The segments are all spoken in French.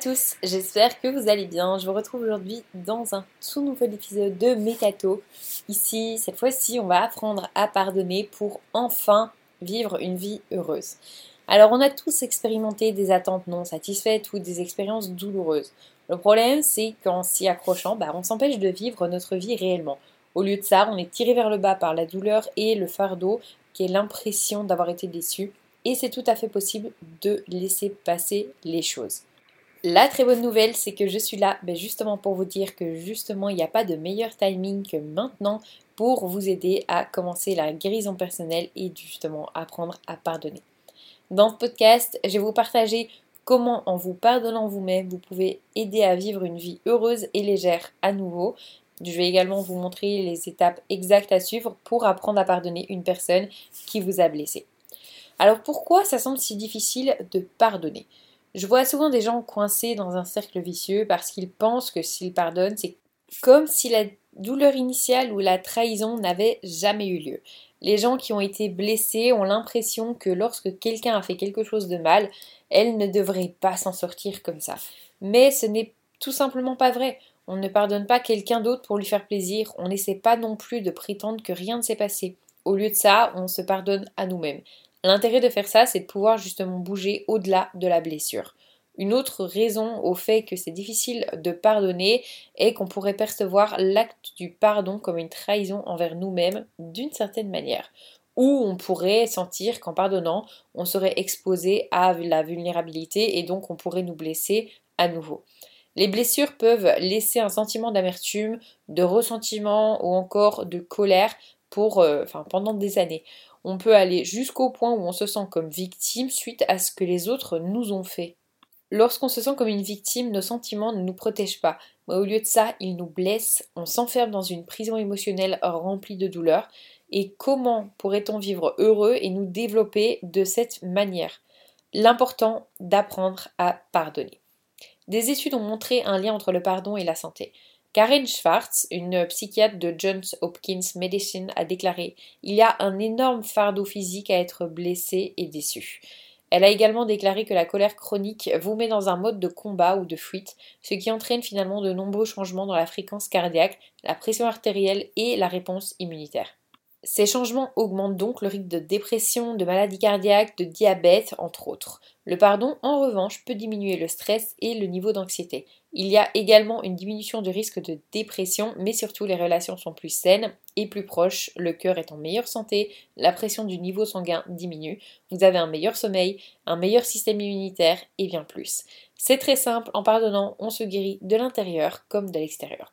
tous, j'espère que vous allez bien. Je vous retrouve aujourd'hui dans un tout nouvel épisode de Métato. Ici, cette fois-ci, on va apprendre à pardonner pour enfin vivre une vie heureuse. Alors, on a tous expérimenté des attentes non satisfaites ou des expériences douloureuses. Le problème, c'est qu'en s'y accrochant, on s'empêche de vivre notre vie réellement. Au lieu de ça, on est tiré vers le bas par la douleur et le fardeau qui est l'impression d'avoir été déçu. Et c'est tout à fait possible de laisser passer les choses. La très bonne nouvelle, c'est que je suis là justement pour vous dire que il n'y a pas de meilleur timing que maintenant pour vous aider à commencer la guérison personnelle et justement apprendre à pardonner. Dans ce podcast, je vais vous partager comment en vous pardonnant vous-même, vous pouvez aider à vivre une vie heureuse et légère à nouveau. Je vais également vous montrer les étapes exactes à suivre pour apprendre à pardonner une personne qui vous a blessé. Alors pourquoi ça semble si difficile de pardonner ? Je vois souvent des gens coincés dans un cercle vicieux parce qu'ils pensent que s'ils pardonnent, c'est comme si la douleur initiale ou la trahison n'avait jamais eu lieu. Les gens qui ont été blessés ont l'impression que lorsque quelqu'un a fait quelque chose de mal, elle ne devrait pas s'en sortir comme ça. Mais ce n'est tout simplement pas vrai. On ne pardonne pas quelqu'un d'autre pour lui faire plaisir. On n'essaie pas non plus de prétendre que rien ne s'est passé. Au lieu de ça, on se pardonne à nous-mêmes. L'intérêt de faire ça, c'est de pouvoir justement bouger au-delà de la blessure. Une autre raison au fait que c'est difficile de pardonner est qu'on pourrait percevoir l'acte du pardon comme une trahison envers nous-mêmes d'une certaine manière. Ou on pourrait sentir qu'en pardonnant, on serait exposé à la vulnérabilité et donc on pourrait nous blesser à nouveau. Les blessures peuvent laisser un sentiment d'amertume, de ressentiment ou encore de colère pendant des années. On peut aller jusqu'au point où on se sent comme victime suite à ce que les autres nous ont fait. Lorsqu'on se sent comme une victime, nos sentiments ne nous protègent pas. Mais au lieu de ça, ils nous blessent, on s'enferme dans une prison émotionnelle remplie de douleur. Et comment pourrait-on vivre heureux et nous développer de cette manière ? L'important d'apprendre à pardonner. Des études ont montré un lien entre le pardon et la santé. Karen Schwartz, une psychiatre de Johns Hopkins Medicine, a déclaré « Il y a un énorme fardeau physique à être blessé et déçu ». Elle a également déclaré que la colère chronique vous met dans un mode de combat ou de fuite, ce qui entraîne finalement de nombreux changements dans la fréquence cardiaque, la pression artérielle et la réponse immunitaire. Ces changements augmentent donc le risque de dépression, de maladies cardiaques, de diabète, entre autres. Le pardon, en revanche, peut diminuer le stress et le niveau d'anxiété. Il y a également une diminution du risque de dépression, mais surtout les relations sont plus saines et plus proches, le cœur est en meilleure santé, la pression du niveau sanguin diminue, vous avez un meilleur sommeil, un meilleur système immunitaire et bien plus. C'est très simple, en pardonnant, on se guérit de l'intérieur comme de l'extérieur.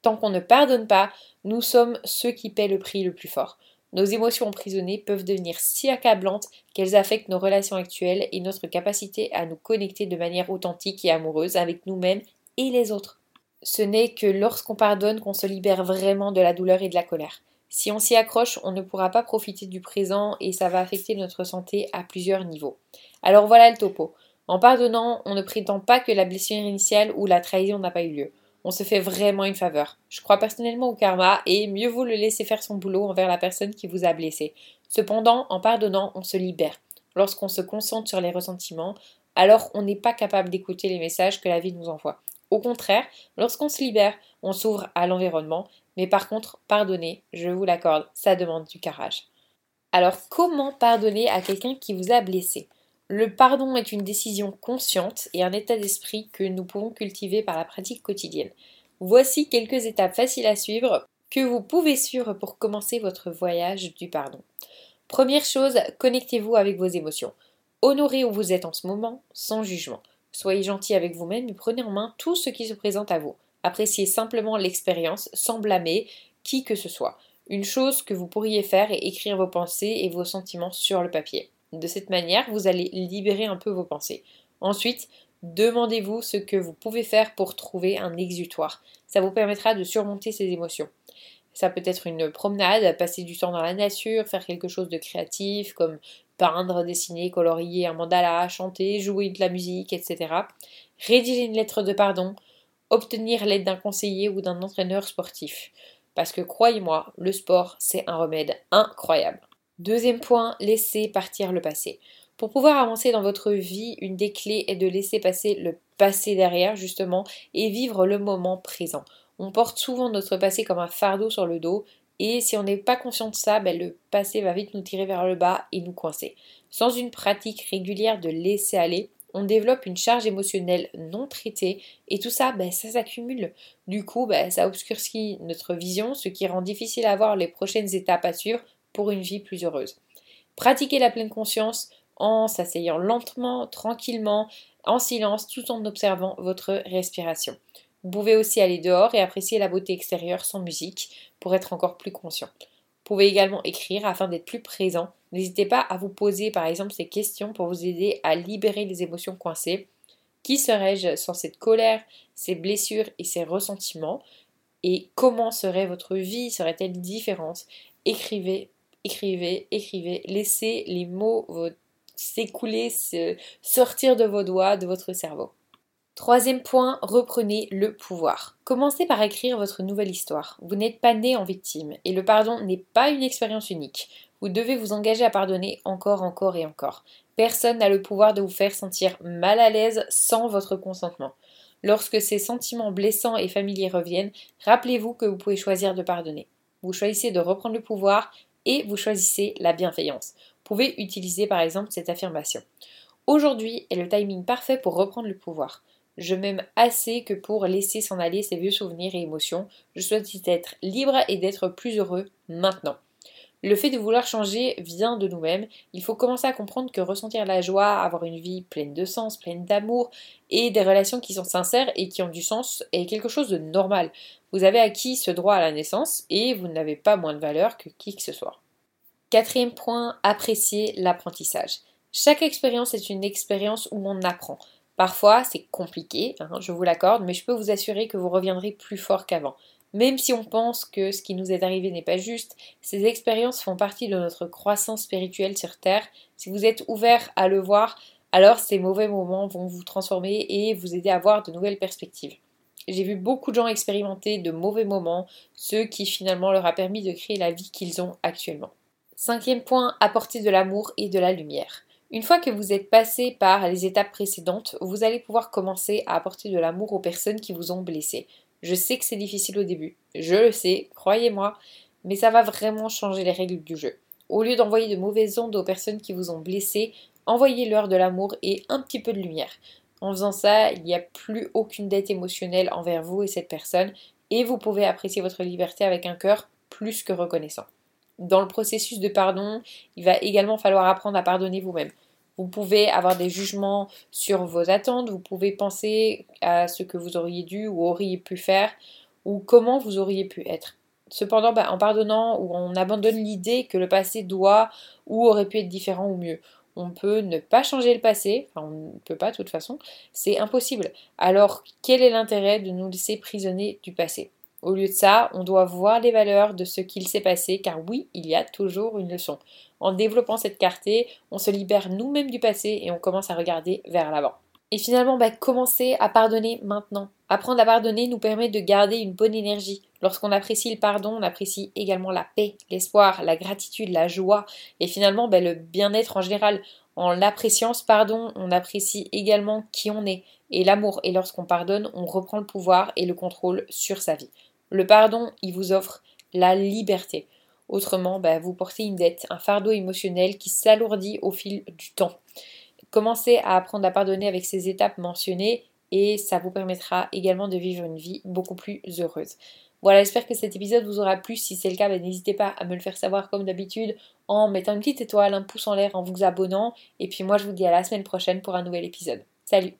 Tant qu'on ne pardonne pas, nous sommes ceux qui paient le prix le plus fort. Nos émotions emprisonnées peuvent devenir si accablantes qu'elles affectent nos relations actuelles et notre capacité à nous connecter de manière authentique et amoureuse avec nous-mêmes et les autres. Ce n'est que lorsqu'on pardonne qu'on se libère vraiment de la douleur et de la colère. Si on s'y accroche, on ne pourra pas profiter du présent et ça va affecter notre santé à plusieurs niveaux. Alors voilà le topo. En pardonnant, on ne prétend pas que la blessure initiale ou la trahison n'a pas eu lieu. On se fait vraiment une faveur. Je crois personnellement au karma et mieux vaut le laisser faire son boulot envers la personne qui vous a blessé. Cependant, en pardonnant, on se libère. Lorsqu'on se concentre sur les ressentiments, alors on n'est pas capable d'écouter les messages que la vie nous envoie. Au contraire, lorsqu'on se libère, on s'ouvre à l'environnement. Mais par contre, pardonner, je vous l'accorde, ça demande du courage. Alors, comment pardonner à quelqu'un qui vous a blessé ? Le pardon est une décision consciente et un état d'esprit que nous pouvons cultiver par la pratique quotidienne. Voici quelques étapes faciles à suivre que vous pouvez suivre pour commencer votre voyage du pardon. Première chose, connectez-vous avec vos émotions. Honorez où vous êtes en ce moment, sans jugement. Soyez gentil avec vous-même et prenez en main tout ce qui se présente à vous. Appréciez simplement l'expérience, sans blâmer qui que ce soit. Une chose que vous pourriez faire est écrire vos pensées et vos sentiments sur le papier. De cette manière, vous allez libérer un peu vos pensées. Ensuite, demandez-vous ce que vous pouvez faire pour trouver un exutoire. Ça vous permettra de surmonter ces émotions. Ça peut être une promenade, passer du temps dans la nature, faire quelque chose de créatif comme peindre, dessiner, colorier un mandala, chanter, jouer de la musique, etc. Rédiger une lettre de pardon, obtenir l'aide d'un conseiller ou d'un entraîneur sportif. Parce que croyez-moi, le sport, c'est un remède incroyable. Deuxième point, laissez partir le passé. Pour pouvoir avancer dans votre vie, une des clés est de laisser passer le passer derrière justement et vivre le moment présent. On porte souvent notre passé comme un fardeau sur le dos et si on n'est pas conscient de ça, le passé va vite nous tirer vers le bas et nous coincer. Sans une pratique régulière de laisser aller, on développe une charge émotionnelle non traitée et tout ça, ça s'accumule. Du coup, ça obscurcit notre vision, ce qui rend difficile à voir les prochaines étapes à suivre pour une vie plus heureuse. Pratiquer la pleine conscience en s'asseyant lentement, tranquillement, en silence, tout en observant votre respiration. Vous pouvez aussi aller dehors et apprécier la beauté extérieure sans musique pour être encore plus conscient. Vous pouvez également écrire afin d'être plus présent. N'hésitez pas à vous poser par exemple ces questions pour vous aider à libérer les émotions coincées. Qui serais-je sans cette colère, ces blessures et ces ressentiments? Et comment serait votre vie? Serait-elle différente? Écrivez, laissez les mots s'écouler, sortir de vos doigts, de votre cerveau. Troisième point, reprenez le pouvoir. Commencez par écrire votre nouvelle histoire. Vous n'êtes pas né en victime et le pardon n'est pas une expérience unique. Vous devez vous engager à pardonner encore et encore. Personne n'a le pouvoir de vous faire sentir mal à l'aise sans votre consentement. Lorsque ces sentiments blessants et familiers reviennent, rappelez-vous que vous pouvez choisir de pardonner. Vous choisissez de reprendre le pouvoir et vous choisissez la bienveillance. Vous pouvez utiliser par exemple cette affirmation. Aujourd'hui est le timing parfait pour reprendre le pouvoir. Je m'aime assez que pour laisser s'en aller ces vieux souvenirs et émotions. Je souhaite être libre et d'être plus heureux maintenant. Le fait de vouloir changer vient de nous-mêmes. Il faut commencer à comprendre que ressentir la joie, avoir une vie pleine de sens, pleine d'amour et des relations qui sont sincères et qui ont du sens est quelque chose de normal. Vous avez acquis ce droit à la naissance et vous n'avez pas moins de valeur que qui que ce soit. Quatrième point, appréciez l'apprentissage. Chaque expérience est une expérience où on apprend. Parfois, c'est compliqué, je vous l'accorde, mais je peux vous assurer que vous reviendrez plus fort qu'avant. Même si on pense que ce qui nous est arrivé n'est pas juste, ces expériences font partie de notre croissance spirituelle sur Terre. Si vous êtes ouvert à le voir, alors ces mauvais moments vont vous transformer et vous aider à voir de nouvelles perspectives. J'ai vu beaucoup de gens expérimenter de mauvais moments, ce qui finalement leur a permis de créer la vie qu'ils ont actuellement. Cinquième point, apporter de l'amour et de la lumière. Une fois que vous êtes passé par les étapes précédentes, vous allez pouvoir commencer à apporter de l'amour aux personnes qui vous ont blessé. Je sais que c'est difficile au début, je le sais, croyez-moi, mais ça va vraiment changer les règles du jeu. Au lieu d'envoyer de mauvaises ondes aux personnes qui vous ont blessé, envoyez-leur de l'amour et un petit peu de lumière. En faisant ça, il n'y a plus aucune dette émotionnelle envers vous et cette personne, et vous pouvez apprécier votre liberté avec un cœur plus que reconnaissant. Dans le processus de pardon, il va également falloir apprendre à pardonner vous-même. Vous pouvez avoir des jugements sur vos attentes, vous pouvez penser à ce que vous auriez dû ou auriez pu faire ou comment vous auriez pu être. Cependant, en pardonnant, on abandonne l'idée que le passé doit ou aurait pu être différent ou mieux. On peut ne pas changer le passé, on ne peut pas de toute façon, c'est impossible. Alors, quel est l'intérêt de nous laisser prisonniers du passé ? Au lieu de ça, on doit voir les valeurs de ce qu'il s'est passé, car oui, il y a toujours une leçon. En développant cette clarté, on se libère nous-mêmes du passé et on commence à regarder vers l'avant. Et finalement, commencez à pardonner maintenant. Apprendre à pardonner nous permet de garder une bonne énergie. Lorsqu'on apprécie le pardon, on apprécie également la paix, l'espoir, la gratitude, la joie et finalement le bien-être en général. En appréciant ce pardon, on apprécie également qui on est et l'amour. Et lorsqu'on pardonne, on reprend le pouvoir et le contrôle sur sa vie. Le pardon, il vous offre la liberté. Autrement, vous portez une dette, un fardeau émotionnel qui s'alourdit au fil du temps. Commencez à apprendre à pardonner avec ces étapes mentionnées et ça vous permettra également de vivre une vie beaucoup plus heureuse. Voilà, j'espère que cet épisode vous aura plu. Si c'est le cas, n'hésitez pas à me le faire savoir comme d'habitude en mettant une petite étoile, un pouce en l'air, en vous abonnant. Et puis moi, je vous dis à la semaine prochaine pour un nouvel épisode. Salut!